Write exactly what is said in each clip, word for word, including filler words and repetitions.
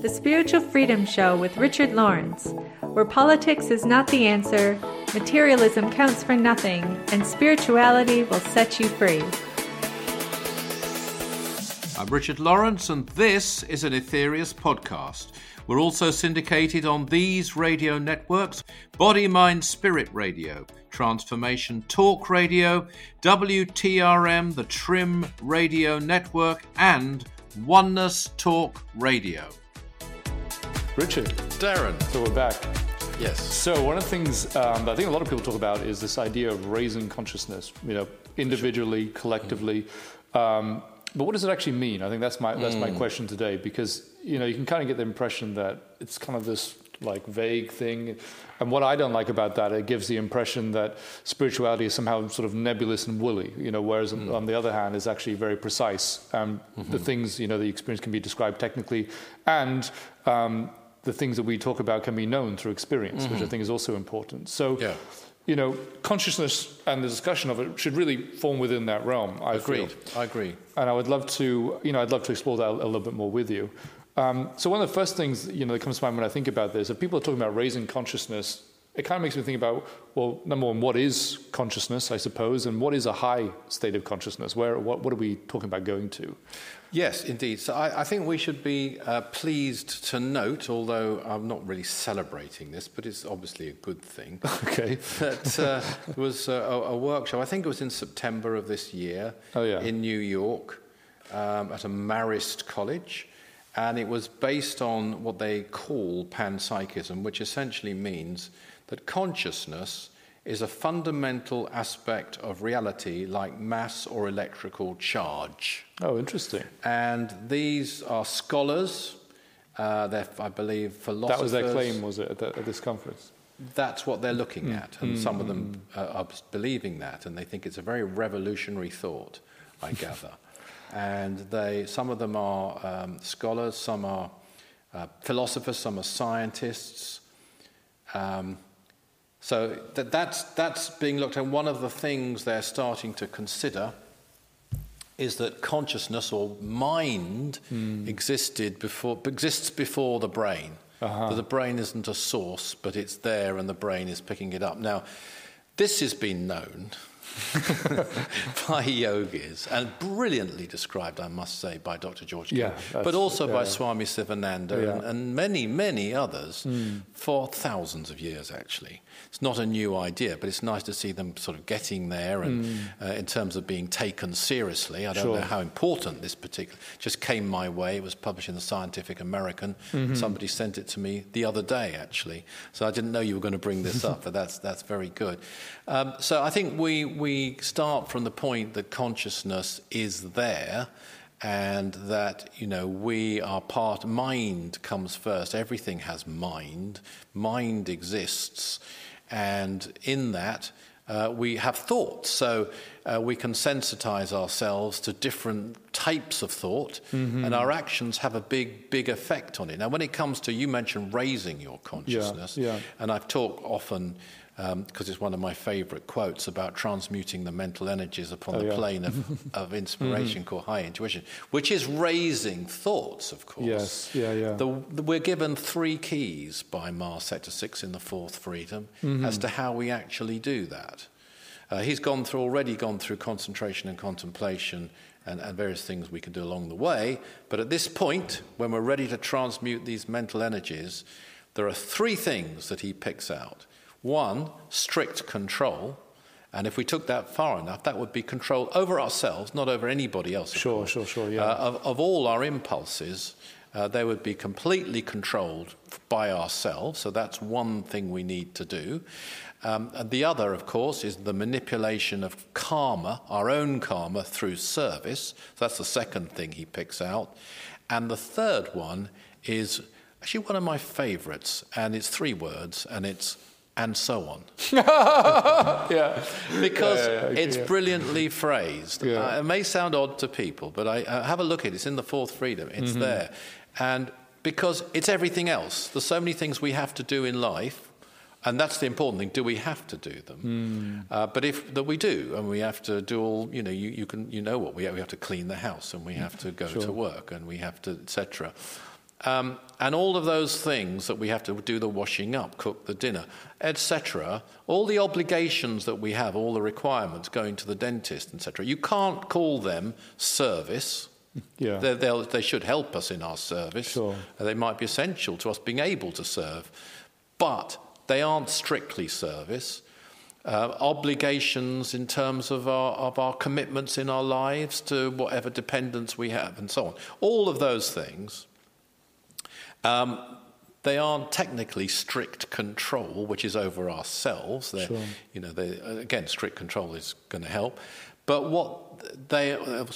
The Spiritual Freedom Show with Richard Lawrence, where politics is not the answer, materialism counts for nothing, and spirituality will set you free. I'm Richard Lawrence, and this is an Etherious Podcast. We're also syndicated on these radio networks: Body Mind Spirit Radio, Transformation Talk Radio, W T R M, the Trim Radio Network, and Oneness Talk Radio. Richard. Darren. So we're back. Yes. So one of the things um, that I think a lot of people talk about is this idea of raising consciousness, you know, individually, collectively. Um, But what does it actually mean? I think that's my that's mm. my question today, because, you know, you can kind of get the impression that it's kind of this like vague thing. And what I don't like about that, it gives the impression that spirituality is somehow sort of nebulous and woolly, you know, whereas mm. on the other hand, is actually very precise. Um, mm-hmm. The things, you know, the experience can be described technically, and um, the things that we talk about can be known through experience, mm-hmm. which I think is also important. So. Yeah. You know, consciousness and the discussion of it should really form within that realm. I Agreed. Feel. I agree. And I would love to, you know, I'd love to explore that a little bit more with you. Um, so one of the first things, you know, that comes to mind when I think about this, if people are talking about raising consciousness, it kind of makes me think about, well, number one, what is consciousness, I suppose, and what is a high state of consciousness? Where, what, what are we talking about going to? Yes, indeed. So I, I think we should be uh, pleased to note, although I'm not really celebrating this, but it's obviously a good thing. Okay. That uh, was a, a workshop, I think it was in September of this year, oh, yeah. in New York, um, at a Marist College. And it was based on what they call panpsychism, which essentially means that consciousness is a fundamental aspect of reality, like mass or electrical charge. Oh, interesting. And these are scholars, uh, they're, I believe, philosophers. That was their claim, was it, at, the, at this conference? That's what they're looking mm. at, and mm. some of them uh, are believing that, and they think it's a very revolutionary thought, I gather. And they, some of them are um, scholars, some are uh, philosophers, some are scientists. Um, So that, that's, that's being looked at. One of the things they're starting to consider is that consciousness or mind mm. existed before exists before the brain. Uh-huh. That the brain isn't a source, but it's there, and the brain is picking it up. Now, this has been known by yogis, and brilliantly described, I must say, by Doctor George King, yeah, but also yeah. by Swami Sivananda yeah. and, and many, many others mm. for thousands of years, actually. It's not a new idea, but it's nice to see them sort of getting there, and mm. uh, in terms of being taken seriously. I don't sure. know how important this particular... just came my way. It was published in the Scientific American. Mm-hmm. Somebody sent it to me the other day, actually. So I didn't know you were going to bring this up, but that's that's very good. Um, so I think we... we start from the point that consciousness is there, and that, you know, we are part, mind comes first, everything has mind, mind exists, and in that uh, we have thoughts, so uh, we can sensitize ourselves to different types of thought, mm-hmm. and our actions have a big, big effect on it. Now, when it comes to, you mentioned raising your consciousness, yeah, yeah. and I've talked often, because um, it's one of my favourite quotes, about transmuting the mental energies upon oh, the yeah. plane of, of inspiration mm. called high intuition, which is raising thoughts, of course. Yes, yeah, yeah. The, the, we're given three keys by Mars sector six in the fourth freedom mm-hmm. as to how we actually do that. Uh, he's gone through already gone through concentration and contemplation and, and various things we can do along the way. But at this point, when we're ready to transmute these mental energies, there are three things that he picks out. One, strict control, and if we took that far enough, that would be control over ourselves, not over anybody else. Sure, course. sure, sure, yeah. Uh, of, of all our impulses, uh, they would be completely controlled by ourselves, so that's one thing we need to do. Um, and the other, of course, is the manipulation of karma, our own karma, through service. So that's the second thing he picks out. And the third one is actually one of my favourites, and it's three words, and it's... and so on. yeah. Because yeah, yeah, yeah. it's brilliantly phrased. Yeah. Uh, it may sound odd to people, but I uh, have a look at it. It's in the fourth freedom. It's mm-hmm. there. And because it's everything else. There's so many things we have to do in life, And that's the important thing. Do we have to do them? Mm. Uh, but if that we do, and we have to do all, you know, you, you can, you know what, we have, we have to clean the house, and we have to go sure. to work, and we have to, et cetera. Um, and all of those things that we have to do, the washing up, cook the dinner, et cetera, all the obligations that we have, all the requirements, going to the dentist, et cetera, you can't call them service. Yeah. They, they'll, they should help us in our service. Sure. They might be essential to us being able to serve. But they aren't strictly service. Uh, obligations in terms of our, of our commitments in our lives to whatever dependence we have and so on. All of those things, um, they aren't technically strict control, which is over ourselves. They're, sure. You know, they, again, strict control is going to help. But what they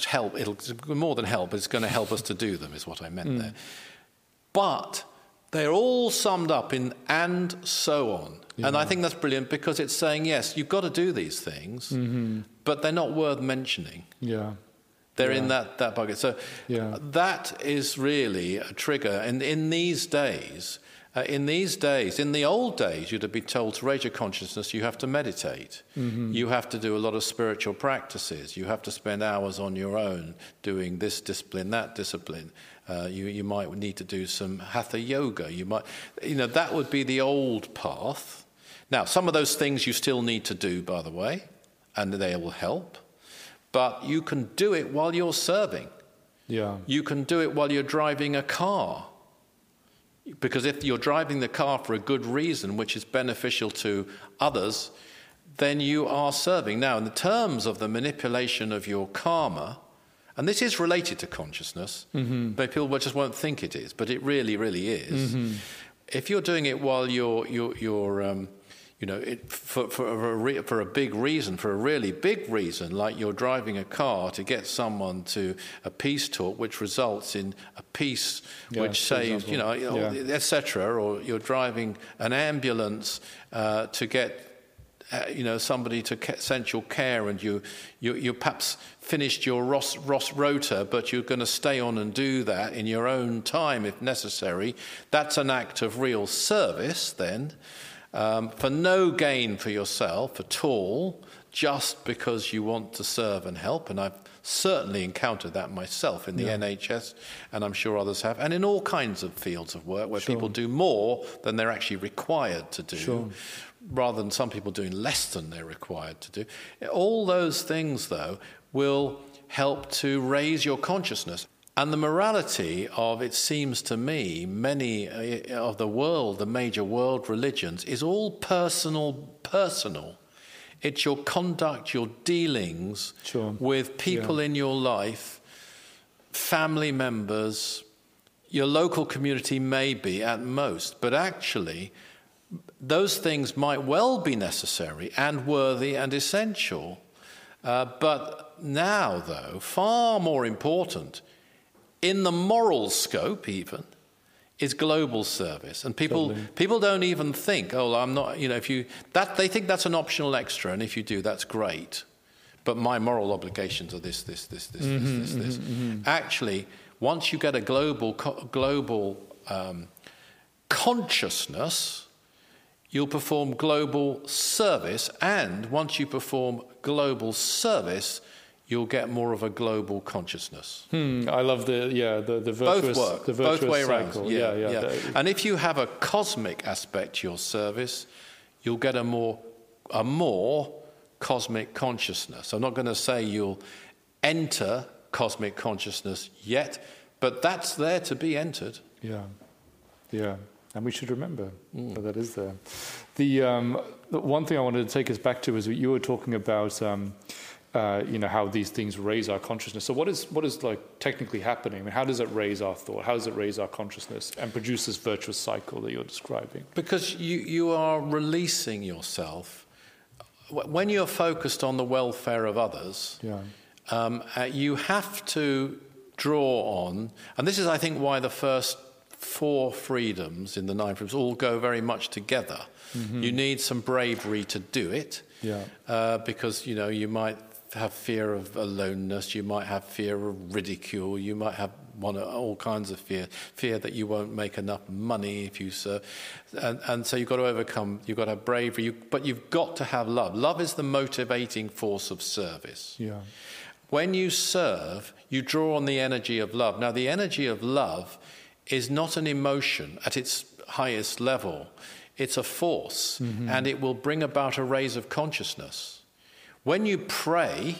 help, it'll more than help, it's going to help us to do them, is what I meant mm. there. But they're all summed up in "and so on." Yeah. And I think that's brilliant, because it's saying, yes, you've got to do these things, mm-hmm. but they're not worth mentioning. Yeah, they're yeah. in that, that bucket. So yeah. that is really a trigger. And in these days, uh, in these days, in the old days, you'd have been told to raise your consciousness, you have to meditate. Mm-hmm. You have to do a lot of spiritual practices. You have to spend hours on your own doing this discipline, that discipline. Uh, you, you might need to do some hatha yoga. You might, you know, that would be the old path. Now, some of those things you still need to do, by the way, and they will help. But you can do it while you're serving. Yeah. You can do it while you're driving a car. Because if you're driving the car for a good reason, which is beneficial to others, then you are serving. Now, in the terms of the manipulation of your karma, and this is related to consciousness, mm-hmm. but people just won't think it is, but it really, really is. Mm-hmm. If you're doing it while you're, you're, you're um, you know, it, for, for, a re- for a big reason, for a really big reason, like you're driving a car to get someone to a peace talk, which results in a peace yeah, which saves, you know, yeah. et cetera, or you're driving an ambulance uh, to get, Uh, you know, somebody to ca- essential care, and you, you, you perhaps finished your Ross, Ross Rota, but you're going to stay on and do that in your own time if necessary. That's an act of real service then, um, for no gain for yourself at all, just because you want to serve and help. And I've certainly encountered that myself in the yeah. N H S, and I'm sure others have, and in all kinds of fields of work where sure. people do more than they're actually required to do. Sure. Rather than some people doing less than they're required to do. All those things, though, will help to raise your consciousness. And the morality of, it seems to me, many of the world, the major world religions, is all personal, personal. It's your conduct, your dealings sure. with people yeah. in your life, family members, your local community maybe at most, but actually those things might well be necessary and worthy and essential. Uh, but now, though, far more important, in the moral scope even, is global service. And people totally. people don't even think, oh, I'm not, you know, if you, that they think that's an optional extra, and if you do, that's great. But my moral obligations are this, this, this, this, mm-hmm, this, this, this. Mm-hmm. Actually, once you get a global, global um, consciousness, you'll perform global service, and once you perform global service, you'll get more of a global consciousness. Hmm, I love the yeah the, the virtuous both work the virtuous both way cycle. Around. Yeah, yeah, yeah. yeah. And if you have a cosmic aspect to your service, you'll get a more a more cosmic consciousness. I'm not going to say you'll enter cosmic consciousness yet, but that's there to be entered. Yeah, yeah. And we should remember mm. that is there. The, um, the one thing I wanted to take us back to is what you were talking about, um, uh, you know, how these things raise our consciousness. So what is what is like technically happening? I mean, how does it raise our thought? How does it raise our consciousness and produce this virtuous cycle that you're describing? Because you, you are releasing yourself. When you're focused on the welfare of others, yeah. um, uh, you have to draw on, and this is, I think, why the first four freedoms in the Nine Freedoms all go very much together. Mm-hmm. You need some bravery to do it, yeah. uh, because, you know, you might have fear of aloneness, you might have fear of ridicule, you might have one, all kinds of fear, fear that you won't make enough money if you serve. And, and so you've got to overcome, you've got to have bravery, you, but you've got to have love. Love is the motivating force of service. Yeah. When you serve, you draw on the energy of love. Now, the energy of love is not an emotion at its highest level. It's a force, mm-hmm. and it will bring about a raise of consciousness. When you pray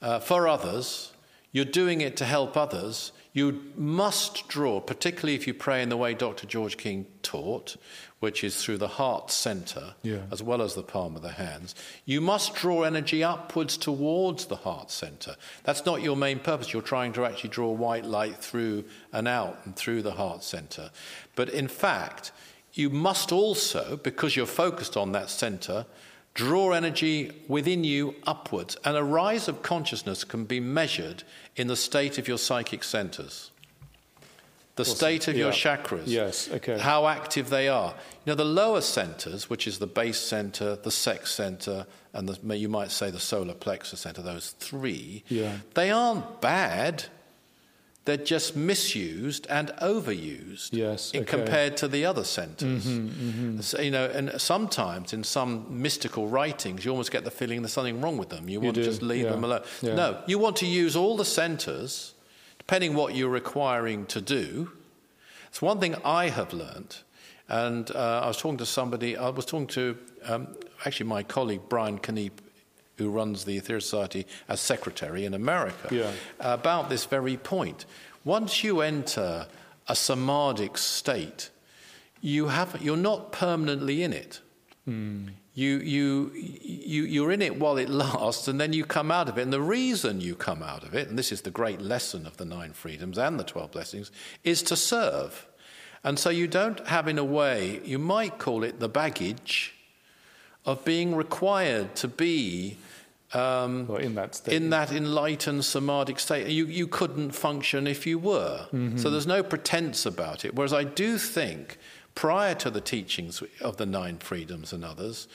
uh, for others, you're doing it to help others. You must draw, particularly if you pray in the way Doctor George King taught, which is through the heart center, yeah. as well as the palm of the hands. You must draw energy upwards towards the heart center. That's not your main purpose. You're trying to actually draw white light through and out and through the heart center. But in fact, you must also, because you're focused on that center, draw energy within you upwards. And a rise of consciousness can be measured in the state of your psychic centers, the awesome. state of yeah. your chakras, yes. okay. how active they are. You know, the lower centers, which is the base center, the sex center, and the, you might say the solar plexus center, those three, yeah. they aren't bad. They're just misused and overused yes, okay. compared to the other centers. Mm-hmm, mm-hmm. So, you know, and sometimes in some mystical writings, you almost get the feeling there's something wrong with them. You, you want do. to just leave yeah. them alone. Yeah. No, you want to use all the centers, depending what you're requiring to do. It's one thing I have learnt, and uh, I was talking to somebody, I was talking to um, actually my colleague, Brian Kniep, who runs the Aetherius Society as secretary in America, yeah. about this very point. Once you enter a samadhic state, you have, you're not permanently in it. Mm. You, you, you, you're in it while it lasts, and then you come out of it. And the reason you come out of it, and this is the great lesson of the Nine Freedoms and the Twelve Blessings, is to serve. And so you don't have, in a way, you might call it the baggage of being required to be Um, well, in that state, in that enlightened samadhic state, you, you couldn't function if you were. Mm-hmm. So there's no pretense about it. Whereas I do think, prior to the teachings of the Nine Freedoms and others,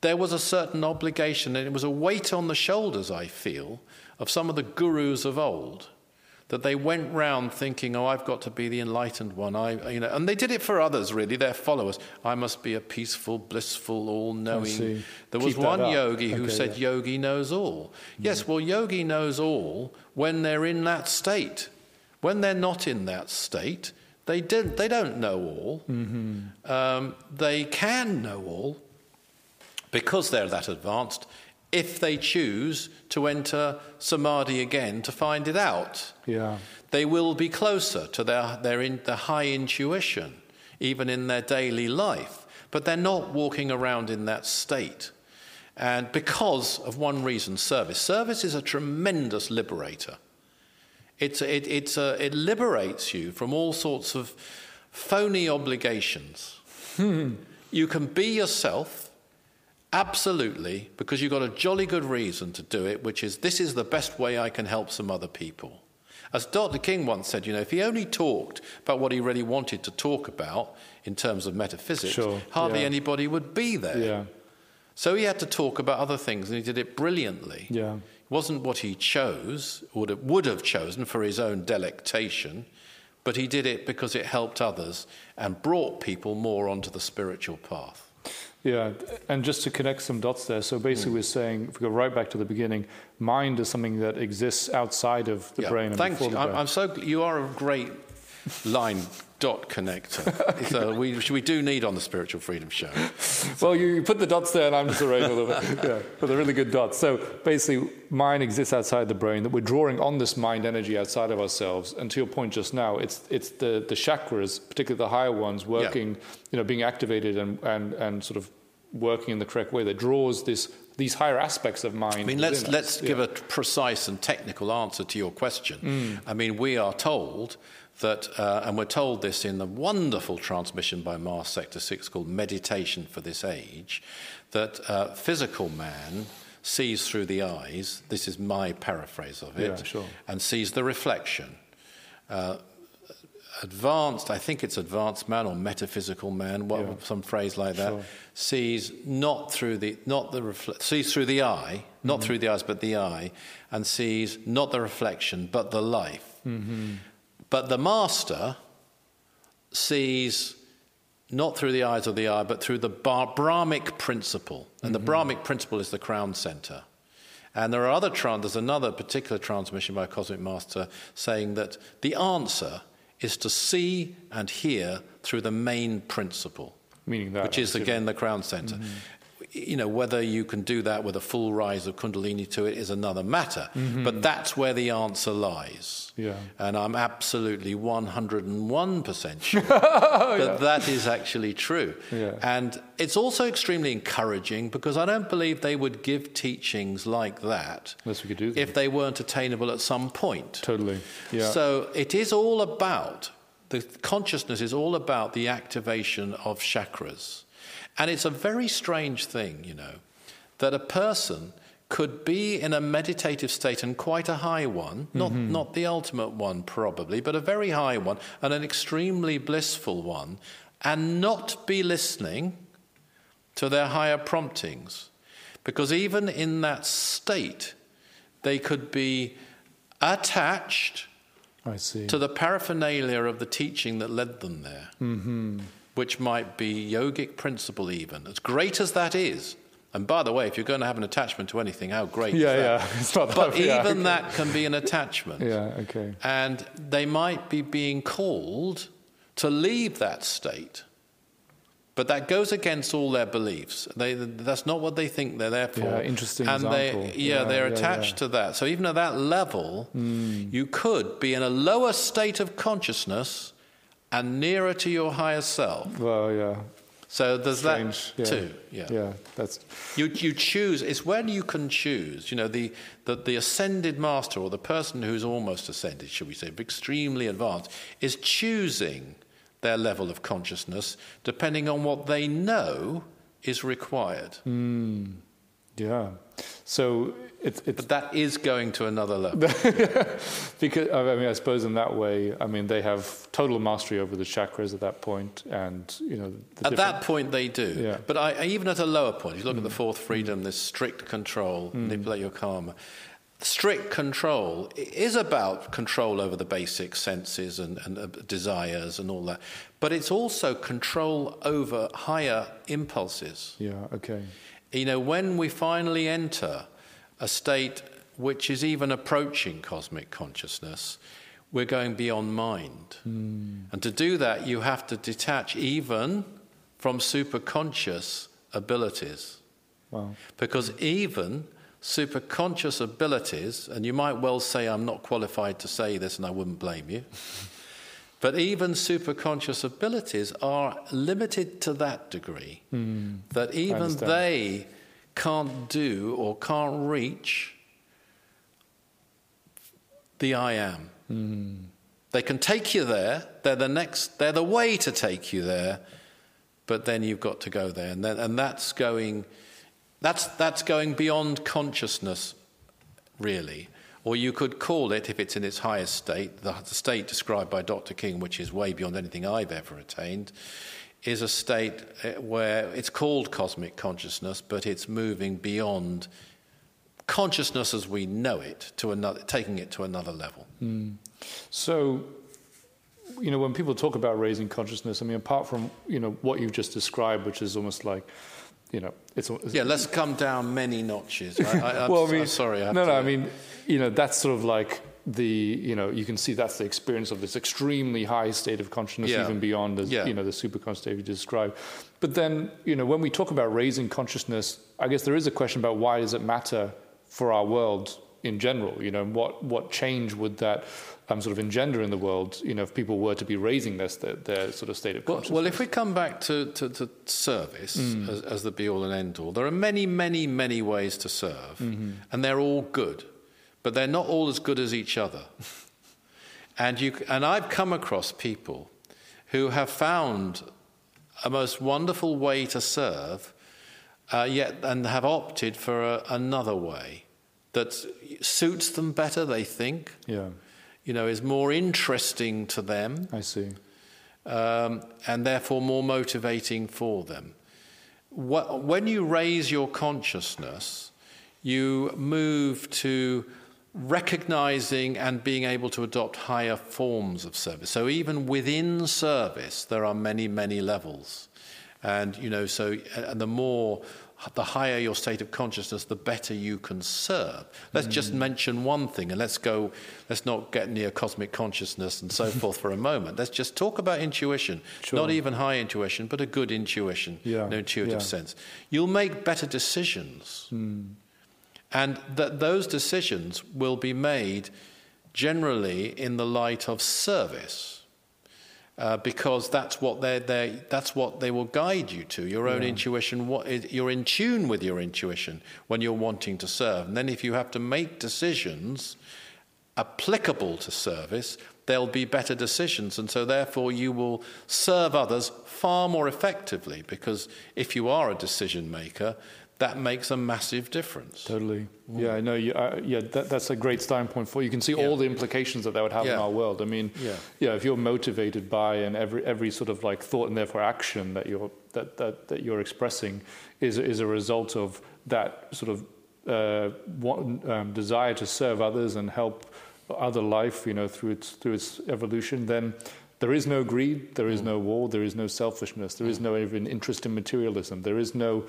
there was a certain obligation, and it was a weight on the shoulders, I feel, of some of the gurus of old, that they went round thinking, oh, I've got to be the enlightened one. I, you know, and they did it for others, really, their followers. I must be a peaceful, blissful, all-knowing. There was one yogi who said, yogi knows all. Yes, well, yogi knows all when they're in that state. When they're not in that state, they don't, they don't know all. Mm-hmm. Um, they can know all because they're that advanced, if they choose to enter samadhi again to find it out. Yeah. They will be closer to their, their, in, their high intuition, even in their daily life. But they're not walking around in that state. And because of one reason, service. Service is a tremendous liberator. It's, it, it's a, it liberates you from all sorts of phony obligations. You can be yourself, absolutely, because you've got a jolly good reason to do it, which is, this is the best way I can help some other people. As Doctor King once said, you know, if he only talked about what he really wanted to talk about in terms of metaphysics, sure. hardly yeah. anybody would be there. Yeah. So he had to talk about other things, and he did it brilliantly. Yeah. It wasn't what he chose, or would have chosen for his own delectation, but he did it because it helped others and brought people more onto the spiritual path. Yeah, and just to connect some dots there, so basically mm. we're saying, if we go right back to the beginning, mind is something that exists outside of the yeah, brain. And thank you. The brain. I'm so, you are a great line dot connector. So we we do need on the Spiritual Freedom Show. So. Well, you, you put the dots there and I'm just arraying all of it. Yeah, but they're really good dots. So basically, mind exists outside the brain, that we're drawing on this mind energy outside of ourselves. And to your point just now, it's it's the, the chakras, particularly the higher ones, working, yeah. you know, being activated and, and, and sort of working in the correct way that draws this these higher aspects of mind. I mean, let's let's yeah. give a precise and technical answer to your question. Mm. I mean, we are told that, uh, and we're told this in the wonderful transmission by Mars sector six called Meditation for This Age, that uh, physical man sees through the eyes, this is my paraphrase of it, yeah, sure. and sees the reflection. Uh, advanced, I think it's advanced man or metaphysical man, what, yeah. some phrase like that, sure. sees not through the not the refle- sees through the eye, not mm-hmm. through the eyes, but the eye, and sees not the reflection but the life. Mm-hmm. But the master sees not through the eyes of the eye, but through the bar- Brahmic principle, and mm-hmm. the Brahmic principle is the crown center. And there are other trans. There's another particular transmission by a cosmic master saying that the answer is to see and hear through the main principle, meaning that, which is again the crown center. Mm-hmm. You know, whether you can do that with a full rise of Kundalini to it is another matter. Mm-hmm. But that's where the answer lies. Yeah. And I'm absolutely one hundred one percent sure that yeah. that is actually true. Yeah. And it's also extremely encouraging because I don't believe they would give teachings like that Unless we could do them. if they weren't attainable at some point. Totally. Yeah. So it is all about, the consciousness is all about the activation of chakras. And it's a very strange thing, you know, that a person could be in a meditative state and quite a high one, not, mm-hmm. not the ultimate one probably, but a very high one and an extremely blissful one, and not be listening to their higher promptings. Because even in that state, they could be attached I see. to the paraphernalia of the teaching that led them there. Mm-hmm. Which might be yogic principle even. As great as that is, and by the way, if you're going to have an attachment to anything, how great yeah, is that? Yeah, it's not that But yeah, even okay. that can be an attachment. yeah, okay. And they might be being called to leave that state, but that goes against all their beliefs. They, that's not what they think they're there for. Yeah, interesting and example. They, yeah, yeah, they're yeah, attached yeah. to that. So even at that level, mm. you could be in a lower state of consciousness and nearer to your higher self. Well, yeah. So there's Strange. that yeah. too. Yeah. Yeah. That's you. You choose. It's when you can choose. You know, the, the the ascended master or the person who's almost ascended, should we say, extremely advanced, is choosing their level of consciousness depending on what they know is required. Mm. Yeah. So it's, it's but that is going to another level. Because I mean, I suppose in that way, I mean, they have total mastery over the chakras at that point, and you know, the at that point they do. Yeah. But I, even at a lower point, if you look mm. at the fourth freedom, mm. this strict control, mm. manipulate your karma. Strict control is about control over the basic senses and, and uh, desires and all that, but it's also control over higher impulses. Yeah. Okay. You know, when we finally enter a state which is even approaching cosmic consciousness, we're going beyond mind. Mm. And to do that, you have to detach even from superconscious abilities. Wow. Because even superconscious abilities, and you might well say, I'm not qualified to say this and I wouldn't blame you, but even superconscious abilities are limited to that degree mm, that even they can't do or can't reach the I am. Mm. They can take you there. They're the next. They're the way to take you there. But then you've got to go there, and then, and that's going. That's that's going beyond consciousness, really. Or you could call it, if it's in its highest state, the state described by Doctor King, which is way beyond anything I've ever attained, is a state where it's called cosmic consciousness, but it's moving beyond consciousness as we know it, to another, taking it to another level. Mm. So, you know, when people talk about raising consciousness, I mean, apart from, you know, what you've just described, which is almost like, you know, it's, it's yeah. Let's come down many notches. I, I, I'm, well, I mean, I'm sorry. I no, no. I mean, you know, that's sort of like the you know, you can see that's the experience of this extremely high state of consciousness, yeah. even beyond the yeah. you know the superconscious state you described. But then, you know, when we talk about raising consciousness, I guess there is a question about why does it matter for our world in general? You know, what what change would that um, sort of engender in the world? You know, if people were to be raising this their, their sort of state of consciousness. Well, well if we come back to to, to service mm. as, as the be all and end all, there are many, many, many ways to serve, mm-hmm. and they're all good, but they're not all as good as each other. and you and I've come across people who have found a most wonderful way to serve, uh, yet and have opted for a, another way that suits them better, they think. Yeah. you know, is more interesting to them. I see. Um, and therefore more motivating for them. What, when you raise your consciousness, you move to recognizing and being able to adopt higher forms of service. So even within service, there are many, many levels. And, you know, so and the more, the higher your state of consciousness, the better you can serve. Let's mm. just mention one thing, and let's go, let's not get near cosmic consciousness and so forth for a moment. Let's just talk about intuition. Sure. Not even high intuition, but a good intuition, yeah. in an intuitive yeah. sense. You'll make better decisions. Mm. And that those decisions will be made generally in the light of service, uh, because that's what they they that's what they will guide you to. Your own yeah. intuition. What is, you're in tune with your intuition when you're wanting to serve. And then if you have to make decisions applicable to service, there'll be better decisions, and so therefore you will serve others far more effectively. Because if you are a decision maker, that makes a massive difference. Totally. Mm. Yeah, I know. You, uh, yeah, that, that's a great starting point for you. Can see yeah. all the implications that that would have yeah. in our world. I mean, yeah. yeah, if you're motivated by and every every sort of like thought and therefore action that you're that that, that you're expressing is is a result of that sort of uh, want, um, desire to serve others and help other life, you know, through its through its evolution, then. There is no greed. There is mm. no war. There is no selfishness. There mm. is no even interest in materialism. There is no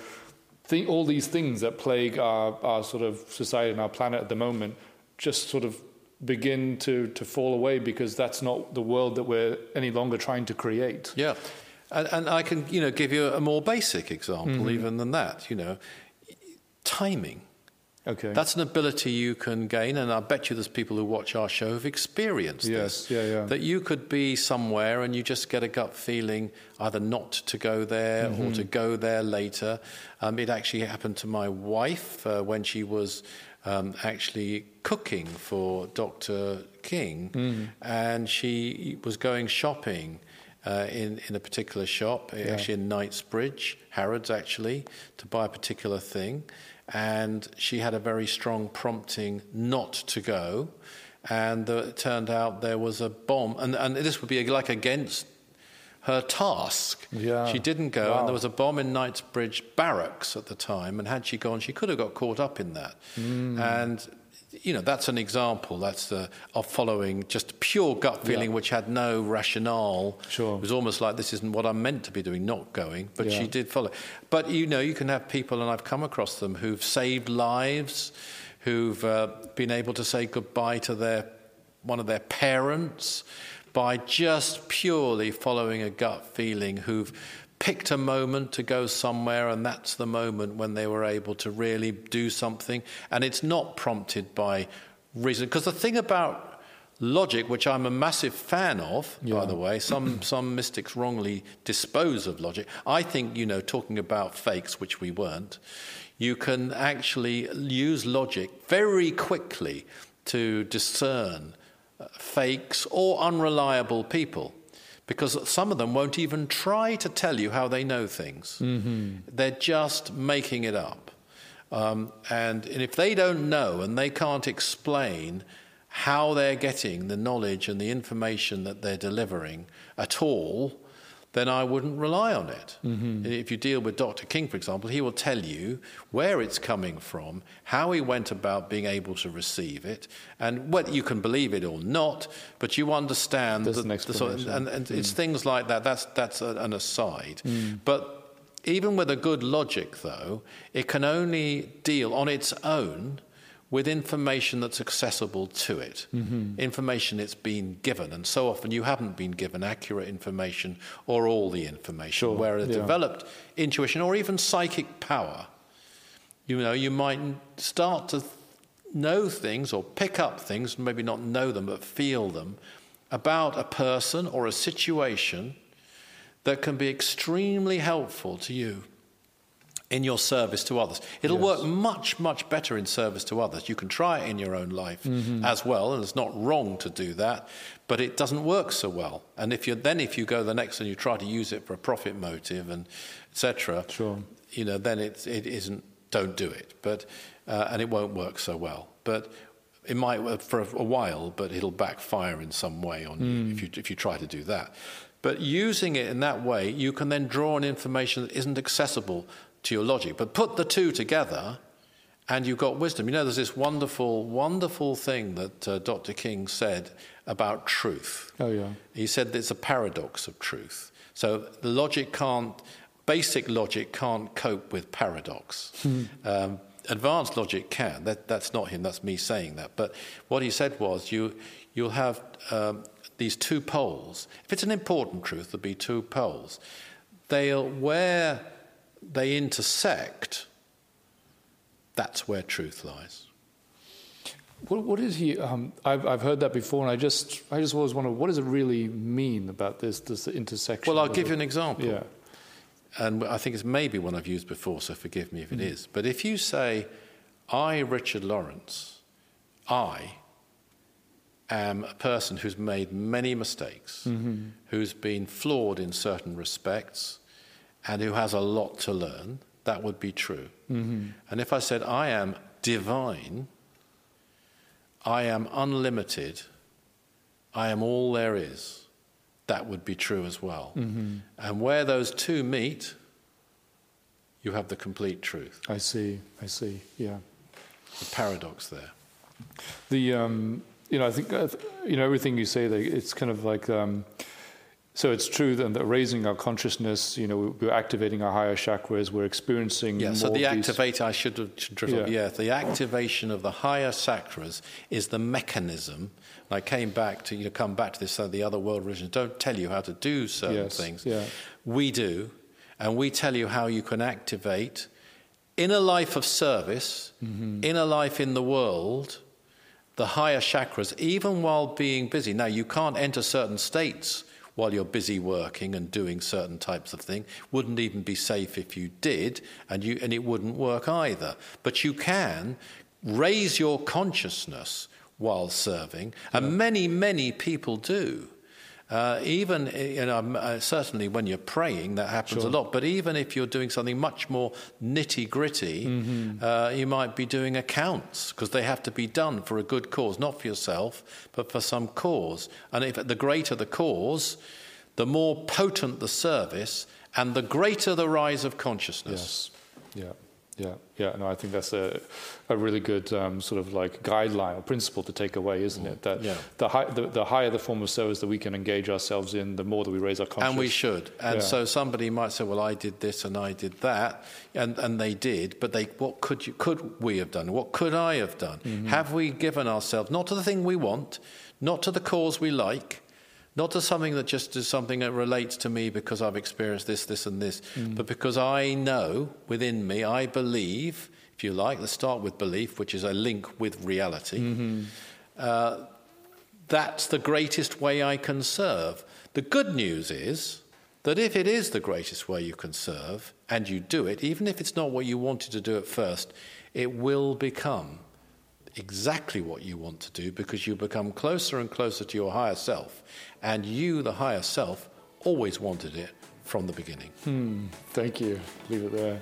Think all these things that plague our, our sort of society and our planet at the moment just sort of begin to, to fall away, because that's not the world that we're any longer trying to create. Yeah. And, and I can, you know, give you a more basic example mm-hmm. even than that, you know. Timing. Okay. That's an ability you can gain, and I bet you there's people who watch our show who've experienced yes. this. Yeah, yeah. That you could be somewhere and you just get a gut feeling either not to go there mm-hmm. or to go there later. Um, it actually happened to my wife uh, when she was um, actually cooking for Doctor King, mm-hmm. and she was going shopping Uh, in, in a particular shop, yeah. actually in Knightsbridge, Harrods actually, to buy a particular thing. And she had a very strong prompting not to go. And the, it turned out there was a bomb. And, and this would be like against her task. Yeah. She didn't go. Wow. And there was a bomb in Knightsbridge barracks at the time. And had she gone, she could have got caught up in that. Mm. And, you know, that's an example. That's the, of following just pure gut feeling, yeah. which had no rationale. Sure. It was almost like this isn't what I'm meant to be doing, not going. But yeah. she did follow. But, you know, you can have people, and I've come across them, who've saved lives, who've uh, been able to say goodbye to their one of their parents by just purely following a gut feeling, who've picked a moment to go somewhere, and that's the moment when they were able to really do something. And it's not prompted by reason. Because the thing about logic, which I'm a massive fan of, yeah. by the way, some some mystics wrongly dispose of logic. I think, you know, talking about fakes, which we weren't, you can actually use logic very quickly to discern fakes or unreliable people. Because some of them won't even try to tell you how they know things. Mm-hmm. They're just making it up. Um, and, and if they don't know and they can't explain how they're getting the knowledge and the information that they're delivering at all, then I wouldn't rely on it. Mm-hmm. If you deal with Doctor King, for example, he will tell you where it's coming from, how he went about being able to receive it, and whether you can believe it or not, but you understand. There's the, an explanation. The sort of, and and mm. it's things like that. That's, that's a, an aside. Mm. But even with a good logic, though, it can only deal on its own with information that's accessible to it, mm-hmm. information it's been given. And so often you haven't been given accurate information or all the information, sure. where a yeah. developed intuition or even psychic power, you know, you might start to know things or pick up things, maybe not know them, but feel them, about a person or a situation that can be extremely helpful to you in your service to others. It'll yes. work much, much better in service to others. You can try it in your own life mm-hmm. as well, and it's not wrong to do that, but it doesn't work so well. And if you then if you go the next and you try to use it for a profit motive and et cetera, sure. you know, then it it isn't. Don't do it, but uh, and it won't work so well. But It might work for a while, but it'll backfire in some way on mm. you if you if you try to do that. But using it in that way, you can then draw on information that isn't accessible to your logic. But put the two together, and you've got wisdom. You know, there's this wonderful, wonderful thing that uh, Doctor King said about truth. Oh, yeah. He said it's a paradox of truth. So the logic can't, basic logic can't cope with paradox. Mm. Um, advanced logic can. That, that's not him, that's me saying that. But what he said was you, you'll have um, these two poles. If it's an important truth, there'll be two poles. They'll, where they intersect, that's where truth lies. What, what is he? Um, I've I've heard that before, and I just I just always wonder, what does it really mean about this this intersection? Well, I'll give it, you an example. Yeah. And I think it's maybe one I've used before, so forgive me if it mm. is. But if you say, I, Richard Lawrence, I am a person who's made many mistakes, mm-hmm. who's been flawed in certain respects, and who has a lot to learn, that would be true. Mm-hmm. And if I said, I am divine, I am unlimited, I am all there is, that would be true as well. Mm-hmm. And where those two meet, you have the complete truth. I see, I see, yeah. The paradox there. The, um, you know, I think, you know, everything you say, it's kind of like, um, so it's true then that raising our consciousness, you know, we're activating our higher chakras, we're experiencing yeah, more so the activate, these... I should have driven, yeah. yeah, the activation of the higher chakras is the mechanism. I came back to, you know, come back to this, uh, the other world religions don't tell you how to do certain yes, things. Yeah. We do, and we tell you how you can activate in a life of service, mm-hmm. in a life in the world, the higher chakras, even while being busy. Now, you can't enter certain states while you're busy working and doing certain types of thing. Wouldn't even be safe if you did, and you and it wouldn't work either. But you can raise your consciousness while serving, and yeah. many, many people do. Uh, even, you know, uh, certainly when you're praying, that happens sure. a lot. But even if you're doing something much more nitty-gritty, mm-hmm. uh, you might be doing accounts because they have to be done for a good cause, not for yourself, but for some cause. And if the greater the cause, the more potent the service, and the greater the rise of consciousness. Yes. Yeah. Yeah, yeah, no, I think that's a, a really good um, sort of like guideline or principle to take away, isn't it? That yeah. the, high, the the higher the form of service that we can engage ourselves in, the more that we raise our consciousness. And we should. And yeah. so somebody might say, well, I did this and I did that, and, and they did, but they what could you could we have done? What could I have done? Mm-hmm. Have we given ourselves, not to the thing we want, not to the cause we like, not to something that just is something that relates to me because I've experienced this, this, and this, mm. but because I know within me, I believe, if you like, let's start with belief, which is a link with reality. Mm-hmm. Uh, that's the greatest way I can serve. The good news is that if it is the greatest way you can serve and you do it, even if it's not what you wanted to do at first, it will become exactly what you want to do because you become closer and closer to your higher self, and you, the higher self, always wanted it from the beginning. Hmm. Thank you. Leave it there.